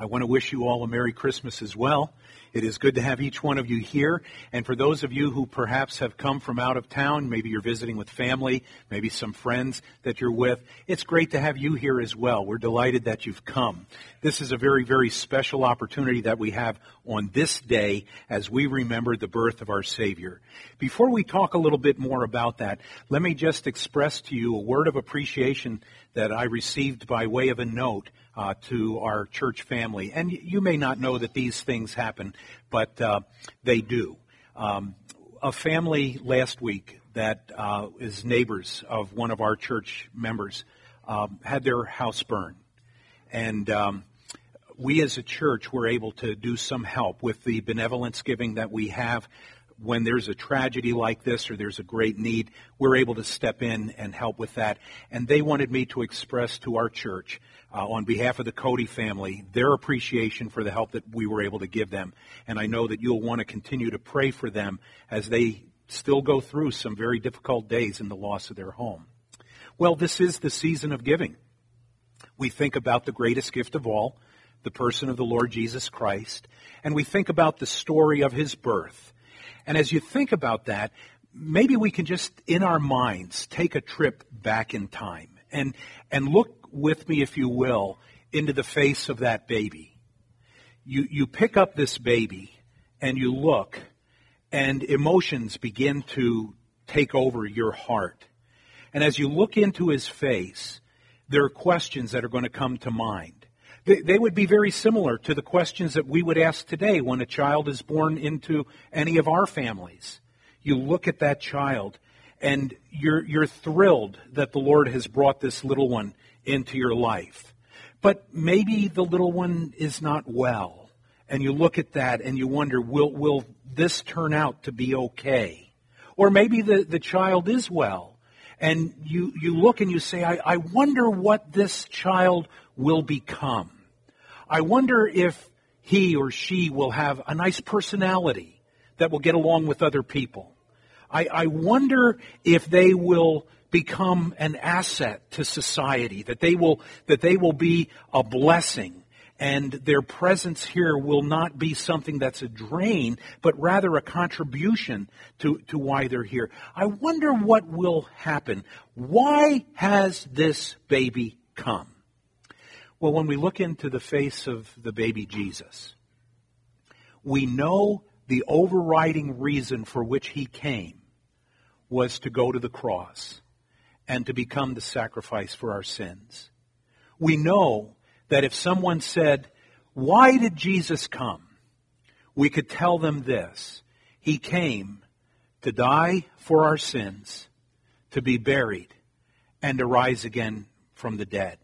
I want to wish you all a Merry Christmas as well. It is good to have each one of you here. And for those of you who perhaps have come from out of town, maybe you're visiting with family, maybe some friends that you're with, it's great to have you here as well. We're delighted that you've come. This is a very, very special opportunity that we have on this day as we remember the birth of our Savior. Before we talk a little bit more about that, let me just express to you a word of appreciation that I received by way of a note to our church family. And you may not know that these things happen, but they do. A family last week that is neighbors of one of our church members had their house burned. And we as a church were able to do some help with the benevolence giving that we have. When there's a tragedy like this or there's a great need, we're able to step in and help with that. And they wanted me to express to our church, on behalf of the Cody family, their appreciation for the help that we were able to give them. And I know that you'll want to continue to pray for them as they still go through some very difficult days in the loss of their home. Well, this is the season of giving. We think about the greatest gift of all, the person of the Lord Jesus Christ, and we think about the story of his birth. And as you think about that, maybe we can just, in our minds, take a trip back in time and look with me, if you will, into the face of that baby. You pick up this baby and you look, and emotions begin to take over your heart. And as you look into his face, there are questions that are going to come to mind. They would be very similar to the questions that we would ask today when a child is born into any of our families. You look at that child, and you're thrilled that the Lord has brought this little one into your life. But maybe the little one is not well, and you look at that and you wonder, will this turn out to be okay? Or maybe the child is well, and you look and you say, I wonder what this child will become. I wonder if he or she will have a nice personality that will get along with other people. I wonder if they will become an asset to society, that they will be a blessing, and their presence here will not be something that's a drain, but rather a contribution to why they're here. I wonder what will happen. Why has this baby come? Well, when we look into the face of the baby Jesus, we know the overriding reason for which he came was to go to the cross and to become the sacrifice for our sins. We know that if someone said, "Why did Jesus come?" we could tell them this: he came to die for our sins, to be buried, and to rise again from the dead.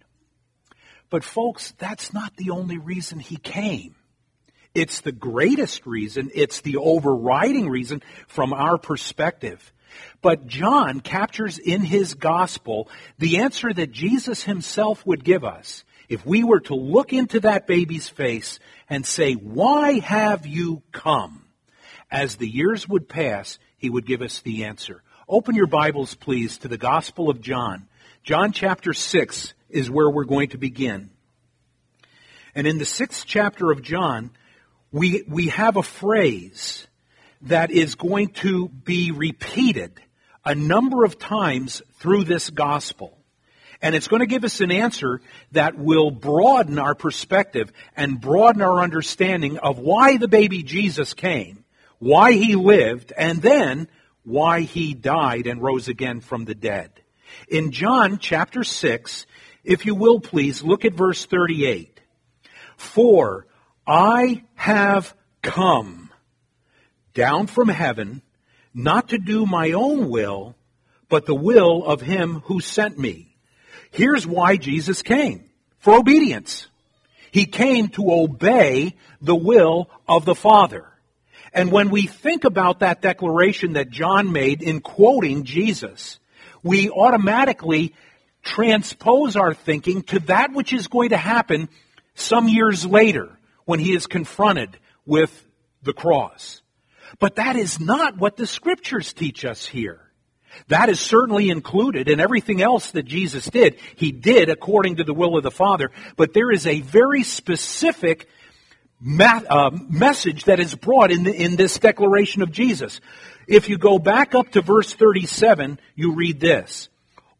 But folks, that's not the only reason he came. It's the greatest reason. It's the overriding reason from our perspective. But John captures in his gospel the answer that Jesus himself would give us if we were to look into that baby's face and say, "Why have you come?" As the years would pass, he would give us the answer. Open your Bibles, please, to the Gospel of John. John chapter 6 is where we're going to begin. And in the 6th chapter of John, we have a phrase that is going to be repeated a number of times through this gospel. And it's going to give us an answer that will broaden our perspective and broaden our understanding of why the baby Jesus came, why he lived, and then why he died and rose again from the dead. In John chapter 6, if you will, please, look at verse 38. "For I have come down from heaven, not to do my own will, but the will of him who sent me." Here's why Jesus came: for obedience. He came to obey the will of the Father. And when we think about that declaration that John made in quoting Jesus, we automatically transpose our thinking to that which is going to happen some years later when he is confronted with the cross. But that is not what the Scriptures teach us here. That is certainly included in everything else that Jesus did. He did according to the will of the Father. But there is a very specific message that is brought in this declaration of Jesus. If you go back up to verse 37, you read this.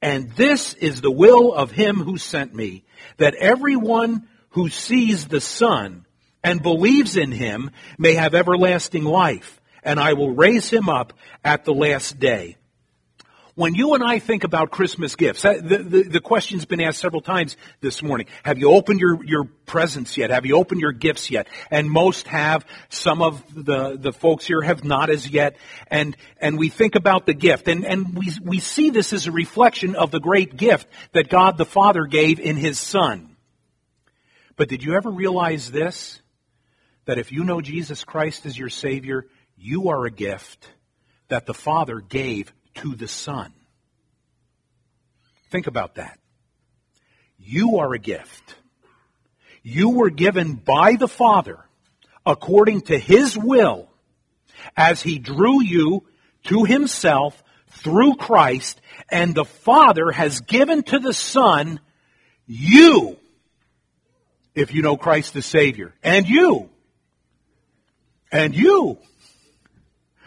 And this is the will of him who sent me, that everyone who sees the Son and believes in him may have everlasting life, and I will raise him up at the last day. When you and I think about Christmas gifts, the question's been asked several times this morning. Have you opened your presents yet? Have you opened your gifts yet? And most have. Some of the folks here have not as yet. And we think about the gift. And we see this as a reflection of the great gift that God the Father gave in His Son. But did you ever realize this? That if you know Jesus Christ as your Savior, you are a gift that the Father gave to the Son. Think about that. You are a gift. You were given by the Father according to His will as He drew you to Himself through Christ, and the Father has given to the Son you, if you know Christ the Savior, and you.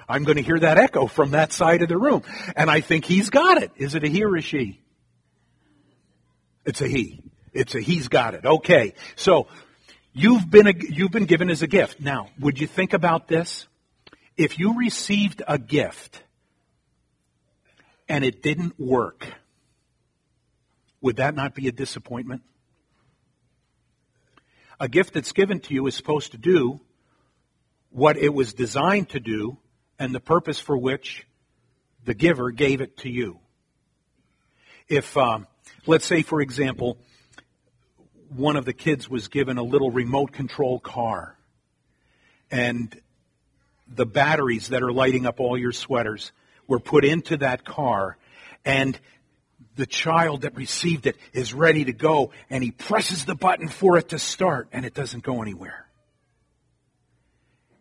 I'm going to hear that echo from that side of the room. And I think he's got it. Is it a he or a she? It's a he. It's a he's got it. Okay. So you've been given as a gift. Now, would you think about this? If you received a gift and it didn't work, would that not be a disappointment? A gift that's given to you is supposed to do what it was designed to do, and the purpose for which the giver gave it to you. If, let's say, for example, one of the kids was given a little remote control car, and the batteries that are lighting up all your sweaters were put into that car, and the child that received it is ready to go, and he presses the button for it to start, and it doesn't go anywhere.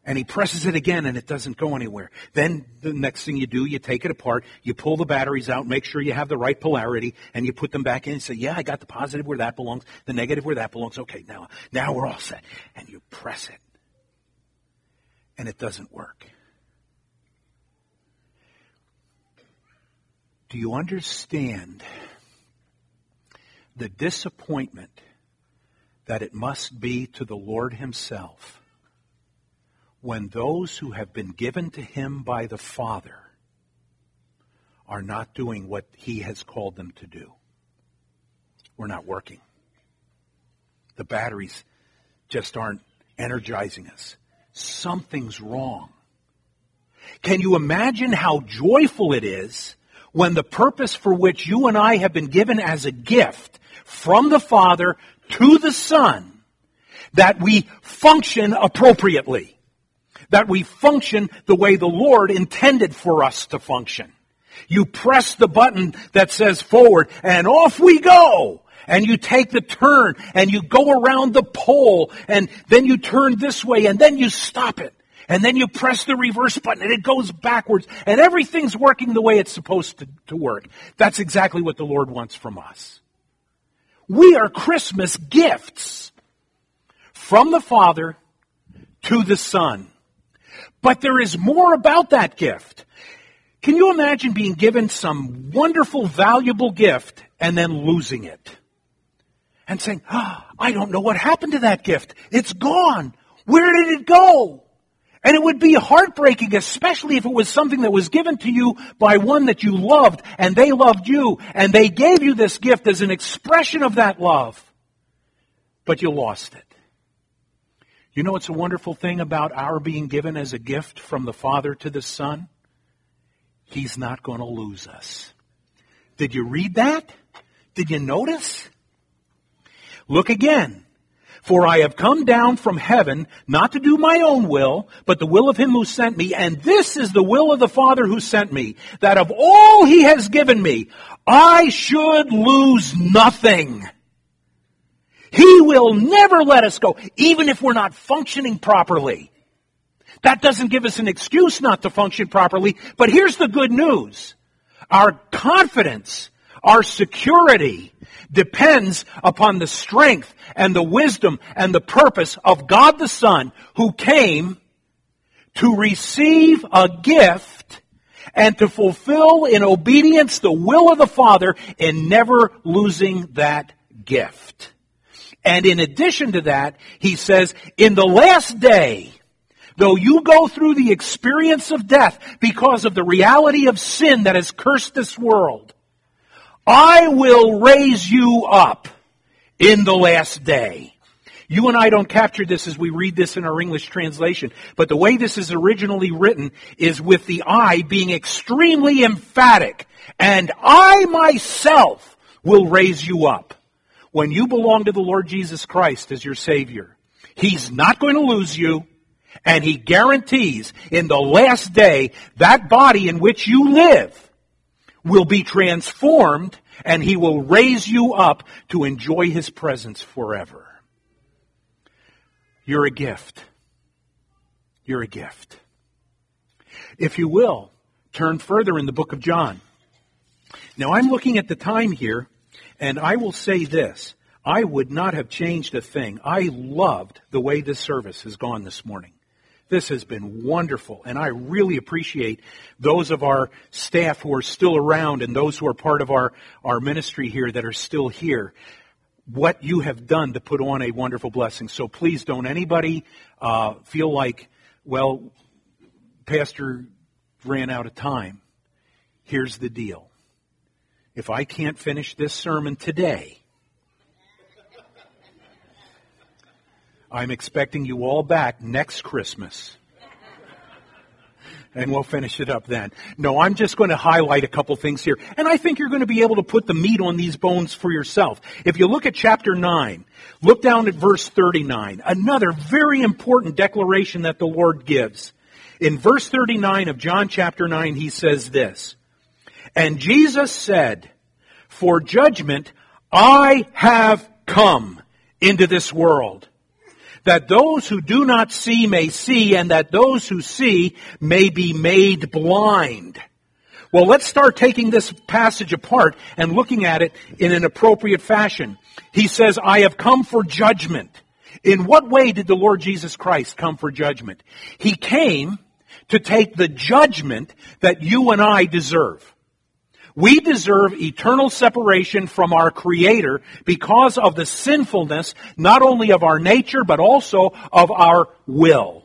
And he presses it again, and it doesn't go anywhere. Then the next thing you do, you take it apart, you pull the batteries out, make sure you have the right polarity, and you put them back in and say, yeah, I got the positive where that belongs, the negative where that belongs. Okay, now we're all set. And you press it, and it doesn't work. Do you understand the disappointment that it must be to the Lord Himself when those who have been given to Him by the Father are not doing what He has called them to do? We're not working. The batteries just aren't energizing us. Something's wrong. Can you imagine how joyful it is when the purpose for which you and I have been given as a gift from the Father to the Son, that we function appropriately? That we function the way the Lord intended for us to function. You press the button that says forward, and off we go. And you take the turn, and you go around the pole, and then you turn this way, and then you stop it. And then you press the reverse button, and it goes backwards. And everything's working the way it's supposed to work. That's exactly what the Lord wants from us. We are Christmas gifts from the Father to the Son. But there is more about that gift. Can you imagine being given some wonderful, valuable gift and then losing it? And saying, I don't know what happened to that gift. It's gone. Where did it go? And it would be heartbreaking, especially if it was something that was given to you by one that you loved, and they loved you, and they gave you this gift as an expression of that love. But you lost it. You know what's a wonderful thing about our being given as a gift from the Father to the Son? He's not going to lose us. Did you read that? Did you notice? Look again. For I have come down from heaven, not to do my own will, but the will of him who sent me. And this is the will of the Father who sent me, that of all he has given me, I should lose nothing. He will never let us go, even if we're not functioning properly. That doesn't give us an excuse not to function properly. But here's the good news. Our confidence, our security depends upon the strength and the wisdom and the purpose of God the Son, who came to receive a gift and to fulfill in obedience the will of the Father in never losing that gift. And in addition to that, he says, in the last day, though you go through the experience of death because of the reality of sin that has cursed this world, I will raise you up in the last day. You and I don't capture this as we read this in our English translation, but the way this is originally written is with the I being extremely emphatic. And I myself will raise you up. When you belong to the Lord Jesus Christ as your Savior, He's not going to lose you, and He guarantees in the last day that body in which you live will be transformed, and He will raise you up to enjoy His presence forever. You're a gift. You're a gift. If you will, turn further in the book of John. Now, I'm looking at the time here, and I will say this. I would not have changed a thing. I loved the way this service has gone this morning. This has been wonderful, and I really appreciate those of our staff who are still around and those who are part of our ministry here that are still here, what you have done to put on a wonderful blessing. So please don't anybody feel like, well, Pastor ran out of time. Here's the deal. If I can't finish this sermon today, I'm expecting you all back next Christmas. And we'll finish it up then. No, I'm just going to highlight a couple things here. And I think you're going to be able to put the meat on these bones for yourself. If you look at chapter 9, look down at verse 39. Another very important declaration that the Lord gives. In verse 39 of John chapter 9, He says this. And Jesus said, for judgment I have come into this world, that those who do not see may see, and that those who see may be made blind. Well, let's start taking this passage apart and looking at it in an appropriate fashion. He says, I have come for judgment. In what way did the Lord Jesus Christ come for judgment? He came to take the judgment that you and I deserve. We deserve eternal separation from our Creator because of the sinfulness, not only of our nature, but also of our will.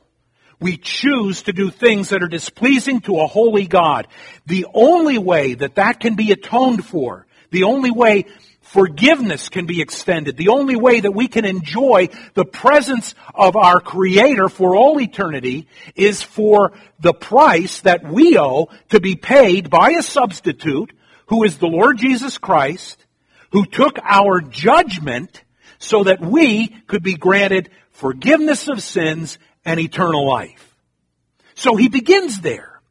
We choose to do things that are displeasing to a holy God. The only way that that can be atoned for, the only way forgiveness can be extended, the only way that we can enjoy the presence of our Creator for all eternity is for the price that we owe to be paid by a substitute, who is the Lord Jesus Christ, who took our judgment so that we could be granted forgiveness of sins and eternal life. So He begins there.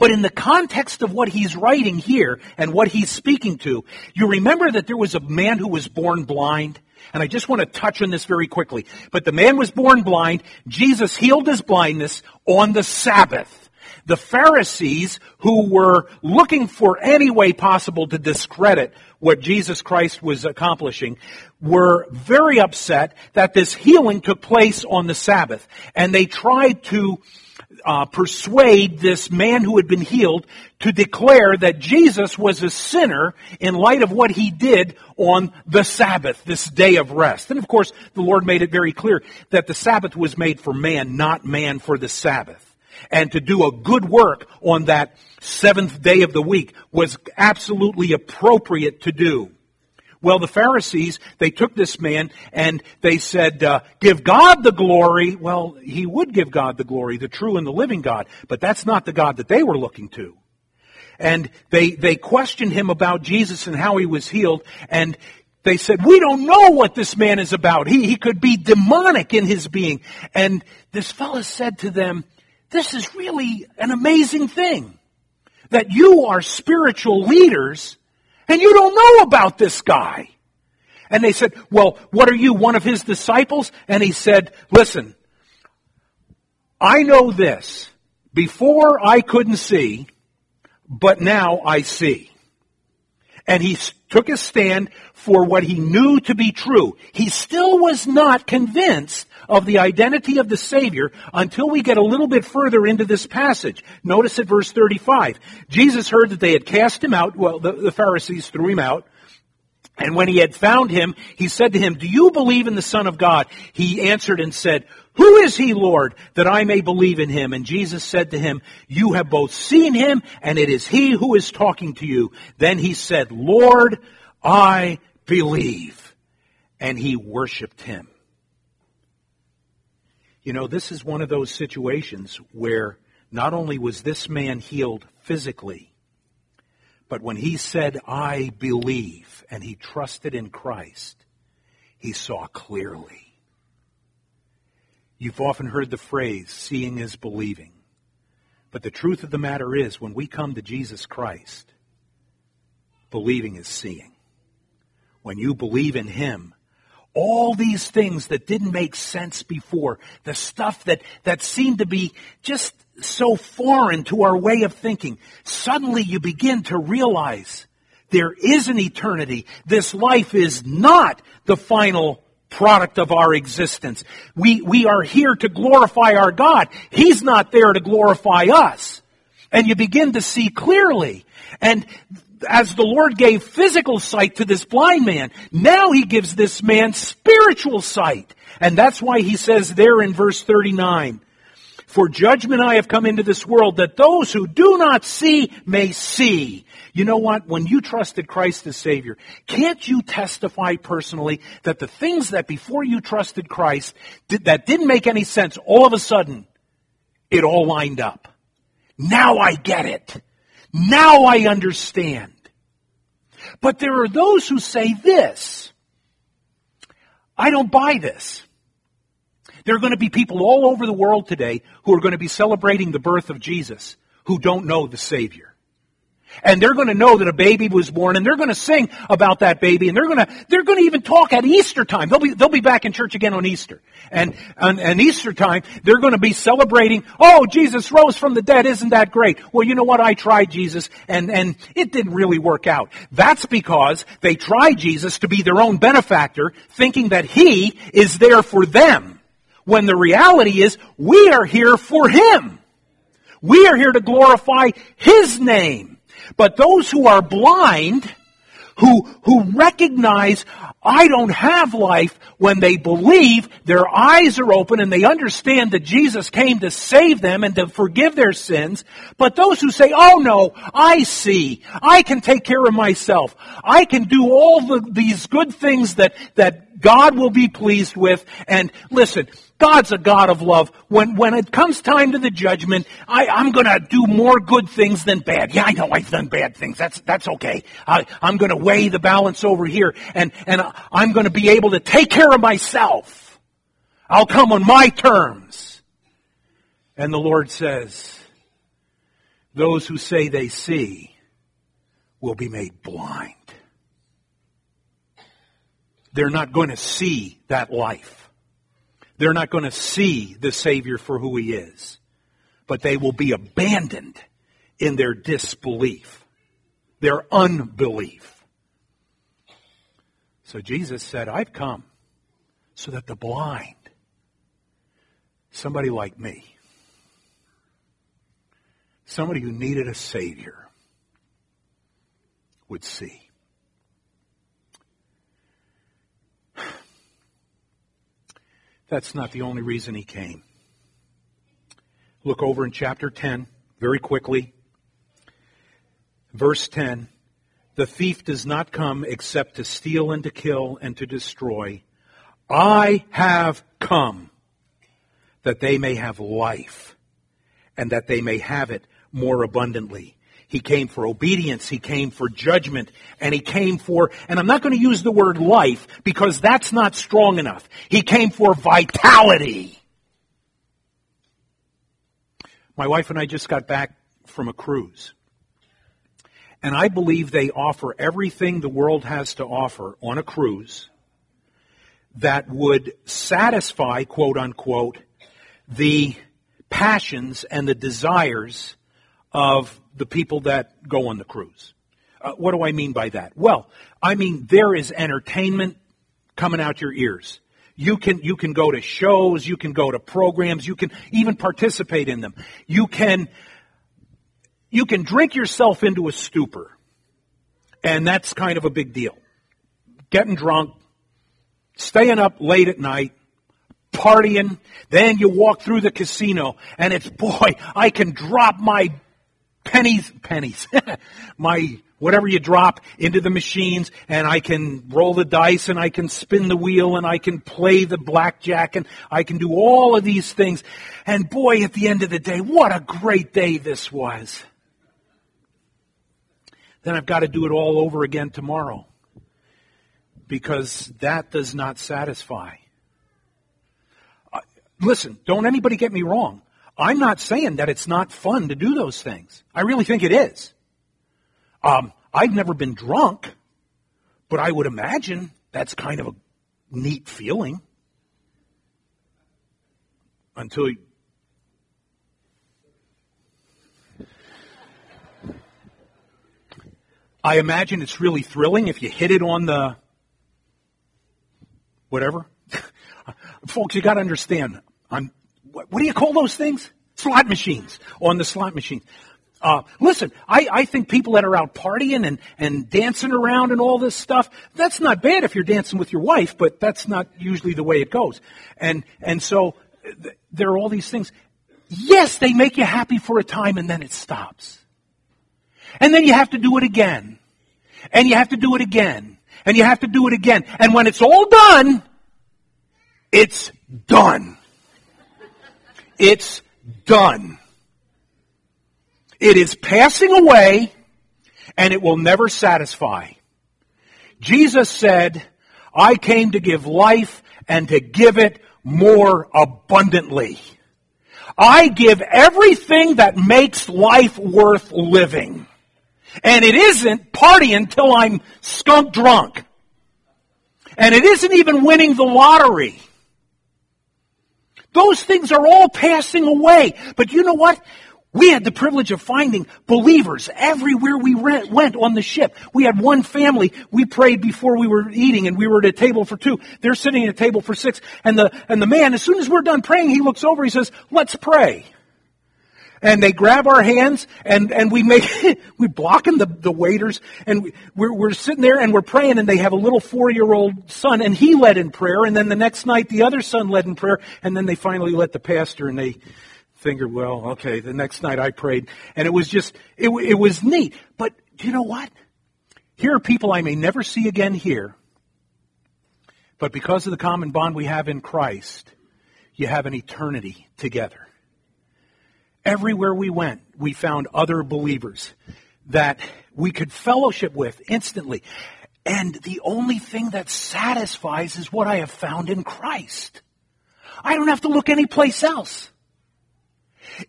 But in the context of what He's writing here and what He's speaking to, you remember that there was a man who was born blind? And I just want to touch on this very quickly. But the man was born blind. Jesus healed his blindness on the Sabbath. The Pharisees, who were looking for any way possible to discredit what Jesus Christ was accomplishing, were very upset that this healing took place on the Sabbath. And they tried to persuade this man who had been healed to declare that Jesus was a sinner in light of what He did on the Sabbath, this day of rest. And of course, the Lord made it very clear that the Sabbath was made for man, not man for the Sabbath. And to do a good work on that seventh day of the week was absolutely appropriate to do. Well, the Pharisees, they took this man and they said, give God the glory. Well, He would give God the glory, the true and the living God. But that's not the God that they were looking to. And they questioned him about Jesus and how he was healed. And they said, we don't know what this man is about. He could be demonic in his being. And this fellow said to them, this is really an amazing thing, that you are spiritual leaders and you don't know about this guy. And they said, well, what are you, one of his disciples? And he said, listen, I know this. Before I couldn't see, but now I see. And he took his stand for what he knew to be true. He still was not convinced of the identity of the Savior until we get a little bit further into this passage. Notice at verse 35. Jesus heard that they had cast him out. Well, the Pharisees threw him out. And when he had found him, he said to him, do you believe in the Son of God? He answered and said, who is he, Lord, that I may believe in him? And Jesus said to him, you have both seen him, and it is he who is talking to you. Then he said, Lord, I believe. And he worshiped him. You know, this is one of those situations where not only was this man healed physically, but when he said, I believe, and he trusted in Christ, he saw clearly. You've often heard the phrase, seeing is believing. But the truth of the matter is, when we come to Jesus Christ, believing is seeing. When you believe in him, all these things that didn't make sense before, the stuff that seemed to be just so foreign to our way of thinking, suddenly you begin to realize there is an eternity. This life is not the final product of our existence. We are here to glorify our God. He's not there to glorify us. And you begin to see clearly. And as the Lord gave physical sight to this blind man, now he gives this man spiritual sight. And that's why he says there in verse 39, for judgment I have come into this world, that those who do not see may see. You know what? When you trusted Christ as Savior, can't you testify personally that the things that before you trusted Christ that didn't make any sense, all of a sudden, it all lined up. Now I get it. Now I understand. But there are those who say this. I don't buy this. There are going to be people all over the world today who are going to be celebrating the birth of Jesus who don't know the Savior. And they're going to know that a baby was born, and they're going to sing about that baby, and they're going to even talk at Easter time. They'll be back in church again on Easter. And on Easter time, they're going to be celebrating, oh, Jesus rose from the dead, isn't that great? Well, you know what? I tried Jesus, and it didn't really work out. That's because they tried Jesus to be their own benefactor, thinking that he is there for them. When the reality is, we are here for him. We are here to glorify his name. But those who are blind, who recognize, I don't have life, when they believe, their eyes are open and they understand that Jesus came to save them and to forgive their sins. But those who say, oh no, I see. I can take care of myself. I can do all these good things that God will be pleased with. And listen, God's a God of love. When it comes time to the judgment, I'm going to do more good things than bad. Yeah, I know I've done bad things. That's okay. I'm going to weigh the balance over here, and I'm going to be able to take care of myself. I'll come on my terms. And the Lord says, those who say they see will be made blind. They're not going to see that life. They're not going to see the Savior for who he is. But they will be abandoned in their disbelief, their unbelief. So Jesus said, I've come so that the blind, somebody like me, somebody who needed a Savior, would see. That's not the only reason he came. Look over in chapter 10, very quickly. Verse 10, the thief does not come except to steal and to kill and to destroy. I have come that they may have life and that they may have it more abundantly. He came for obedience. He came for judgment. And he came for, and I'm not going to use the word life because that's not strong enough. He came for vitality. My wife and I just got back from a cruise. And I believe they offer everything the world has to offer on a cruise that would satisfy, quote unquote, the passions and the desires of the people that go on the cruise. What do I mean by that? Well, I mean there is entertainment coming out your ears. You can go to shows, you can go to programs, you can even participate in them. You can drink yourself into a stupor, and that's kind of a big deal. Getting drunk, staying up late at night, partying, then you walk through the casino, and it's, boy, I can drop my pennies, my whatever you drop into the machines, and I can roll the dice, and I can spin the wheel, and I can play the blackjack, and I can do all of these things. And boy, at the end of the day, what a great day this was. Then I've got to do it all over again tomorrow, because that does not satisfy. Listen, don't anybody get me wrong. I'm not saying that it's not fun to do those things. I really think it is. I've never been drunk, but I would imagine that's kind of a neat feeling. Until you... I imagine it's really thrilling if you hit it on the whatever. Folks, you got to understand. What do you call those things? Slot machines. On the slot machine. Listen, I think people that are out partying and dancing around and all this stuff, that's not bad if you're dancing with your wife, but that's not usually the way it goes. And so there are all these things. Yes, they make you happy for a time, and then it stops. And then you have to do it again. And you have to do it again. And you have to do it again. And when it's all done, it's done. It's done. It is passing away, and it will never satisfy. Jesus said, I came to give life and to give it more abundantly. I give everything that makes life worth living. And it isn't partying till I'm skunk drunk. And it isn't even winning the lottery. Those things are all passing away. But you know what? We had the privilege of finding believers everywhere we went on the ship. We had one family. We prayed before we were eating, and we were at a table for two. They're sitting at a table for six. And the man, as soon as we're done praying, he looks over, he says, let's pray. And they grab our hands, and we make we blocking the waiters, and we're sitting there and we're praying, and they have a little 4-year-old son, and he led in prayer, and then the next night the other son led in prayer, and then they finally let the pastor, and they figured, well, okay, the next night I prayed, and it was just it was neat. But you know what? Here are people I may never see again here, but because of the common bond we have in Christ, you have an eternity together. Everywhere we went, we found other believers that we could fellowship with instantly. And the only thing that satisfies is what I have found in Christ. I don't have to look anyplace else.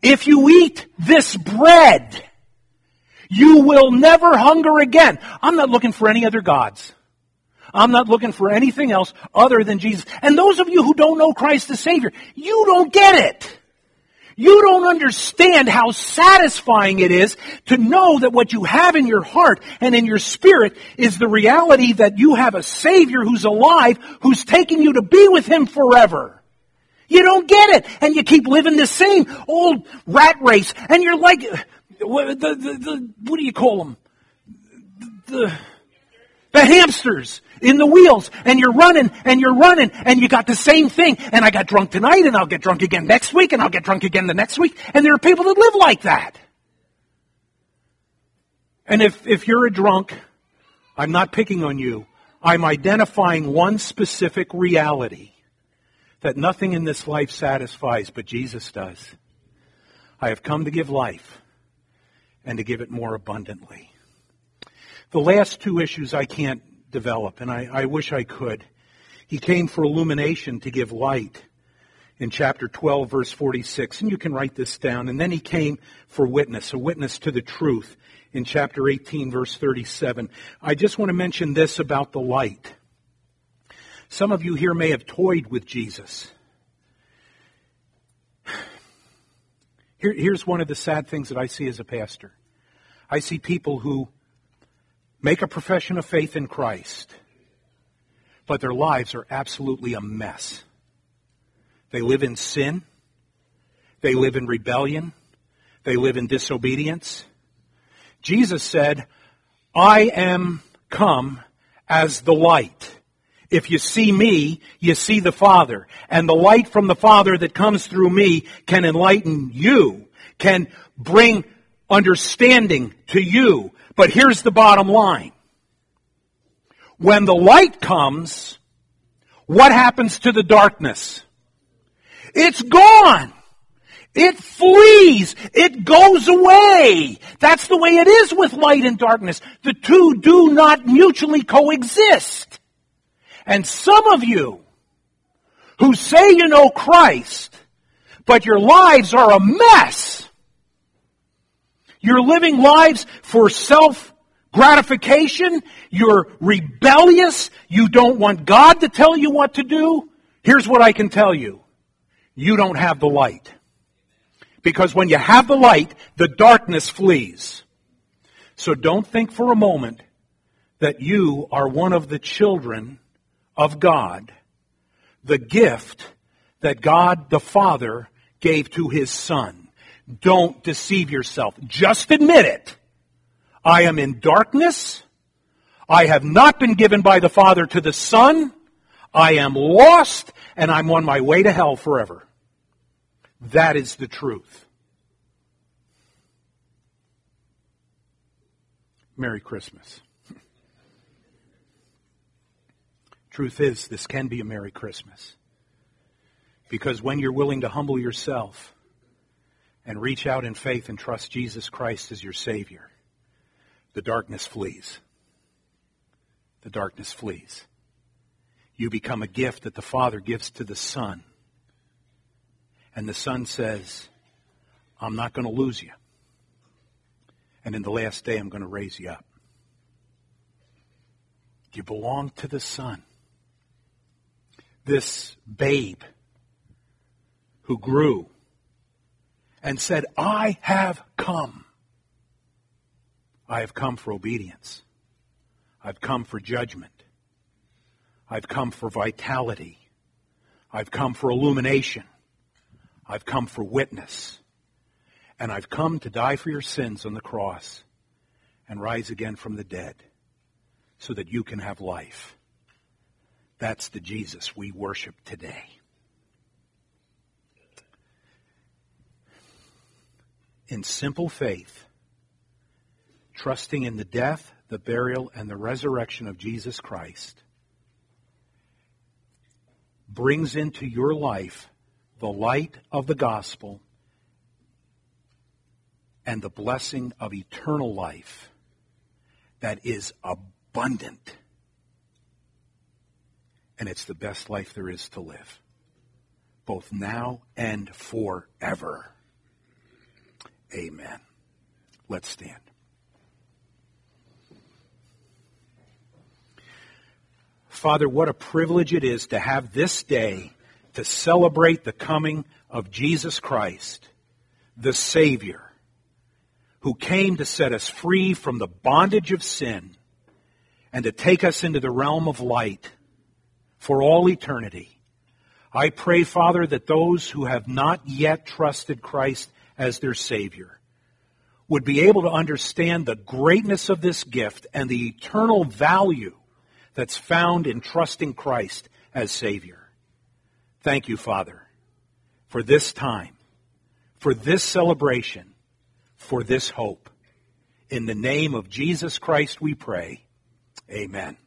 If you eat this bread, you will never hunger again. I'm not looking for any other gods. I'm not looking for anything else other than Jesus. And those of you who don't know Christ as Savior, you don't get it. You don't understand how satisfying it is to know that what you have in your heart and in your spirit is the reality that you have a Savior who's alive, who's taking you to be with Him forever. You don't get it, and you keep living the same old rat race, and you're like, what do you call them? The hamsters in the wheels, and you're running, and you got the same thing, and I got drunk tonight, and I'll get drunk again next week, and I'll get drunk again the next week, and there are people that live like that. And if you're a drunk, I'm not picking on you, I'm identifying one specific reality, that nothing in this life satisfies, but Jesus does. I have come to give life, and to give it more abundantly. The last two issues I can't develop, and I wish I could. He came for illumination to give light in chapter 12, verse 46. And you can write this down. And then he came for witness, a witness to the truth in chapter 18, verse 37. I just want to mention this about the light. Some of you here may have toyed with Jesus. Here's one of the sad things that I see as a pastor. I see people who make a profession of faith in Christ, but their lives are absolutely a mess. They live in sin. They live in rebellion. They live in disobedience. Jesus said, I am come as the light. If you see me, you see the Father. And the light from the Father that comes through me can enlighten you, can bring understanding to you. But here's the bottom line. When the light comes, what happens to the darkness? It's gone. It flees. It goes away. That's the way it is with light and darkness. The two do not mutually coexist. And some of you who say you know Christ, but your lives are a mess. You're living lives for self-gratification. You're rebellious. You don't want God to tell you what to do. Here's what I can tell you. You don't have the light. Because when you have the light, the darkness flees. So don't think for a moment that you are one of the children of God, the gift that God the Father gave to His Son. Don't deceive yourself. Just admit it. I am in darkness. I have not been given by the Father to the Son. I am lost, and I'm on my way to hell forever. That is the truth. Merry Christmas. Truth is, this can be a Merry Christmas. Because when you're willing to humble yourself and reach out in faith and trust Jesus Christ as your Savior, the darkness flees. The darkness flees. You become a gift that the Father gives to the Son. And the Son says, I'm not going to lose you. And in the last day, I'm going to raise you up. You belong to the Son. This babe who grew and said, I have come. I have come for obedience. I've come for judgment. I've come for vitality. I've come for illumination. I've come for witness. And I've come to die for your sins on the cross and rise again from the dead so that you can have life. That's the Jesus we worship today. In simple faith, trusting in the death, the burial, and the resurrection of Jesus Christ, brings into your life the light of the gospel and the blessing of eternal life that is abundant. And it's the best life there is to live, both now and forever. Amen. Let's stand. Father, what a privilege it is to have this day to celebrate the coming of Jesus Christ, the Savior, who came to set us free from the bondage of sin and to take us into the realm of light for all eternity. I pray, Father, that those who have not yet trusted Christ as their Savior would be able to understand the greatness of this gift and the eternal value that's found in trusting Christ as Savior. Thank you, Father, for this time, for this celebration, for this hope. In the name of Jesus Christ we pray. Amen.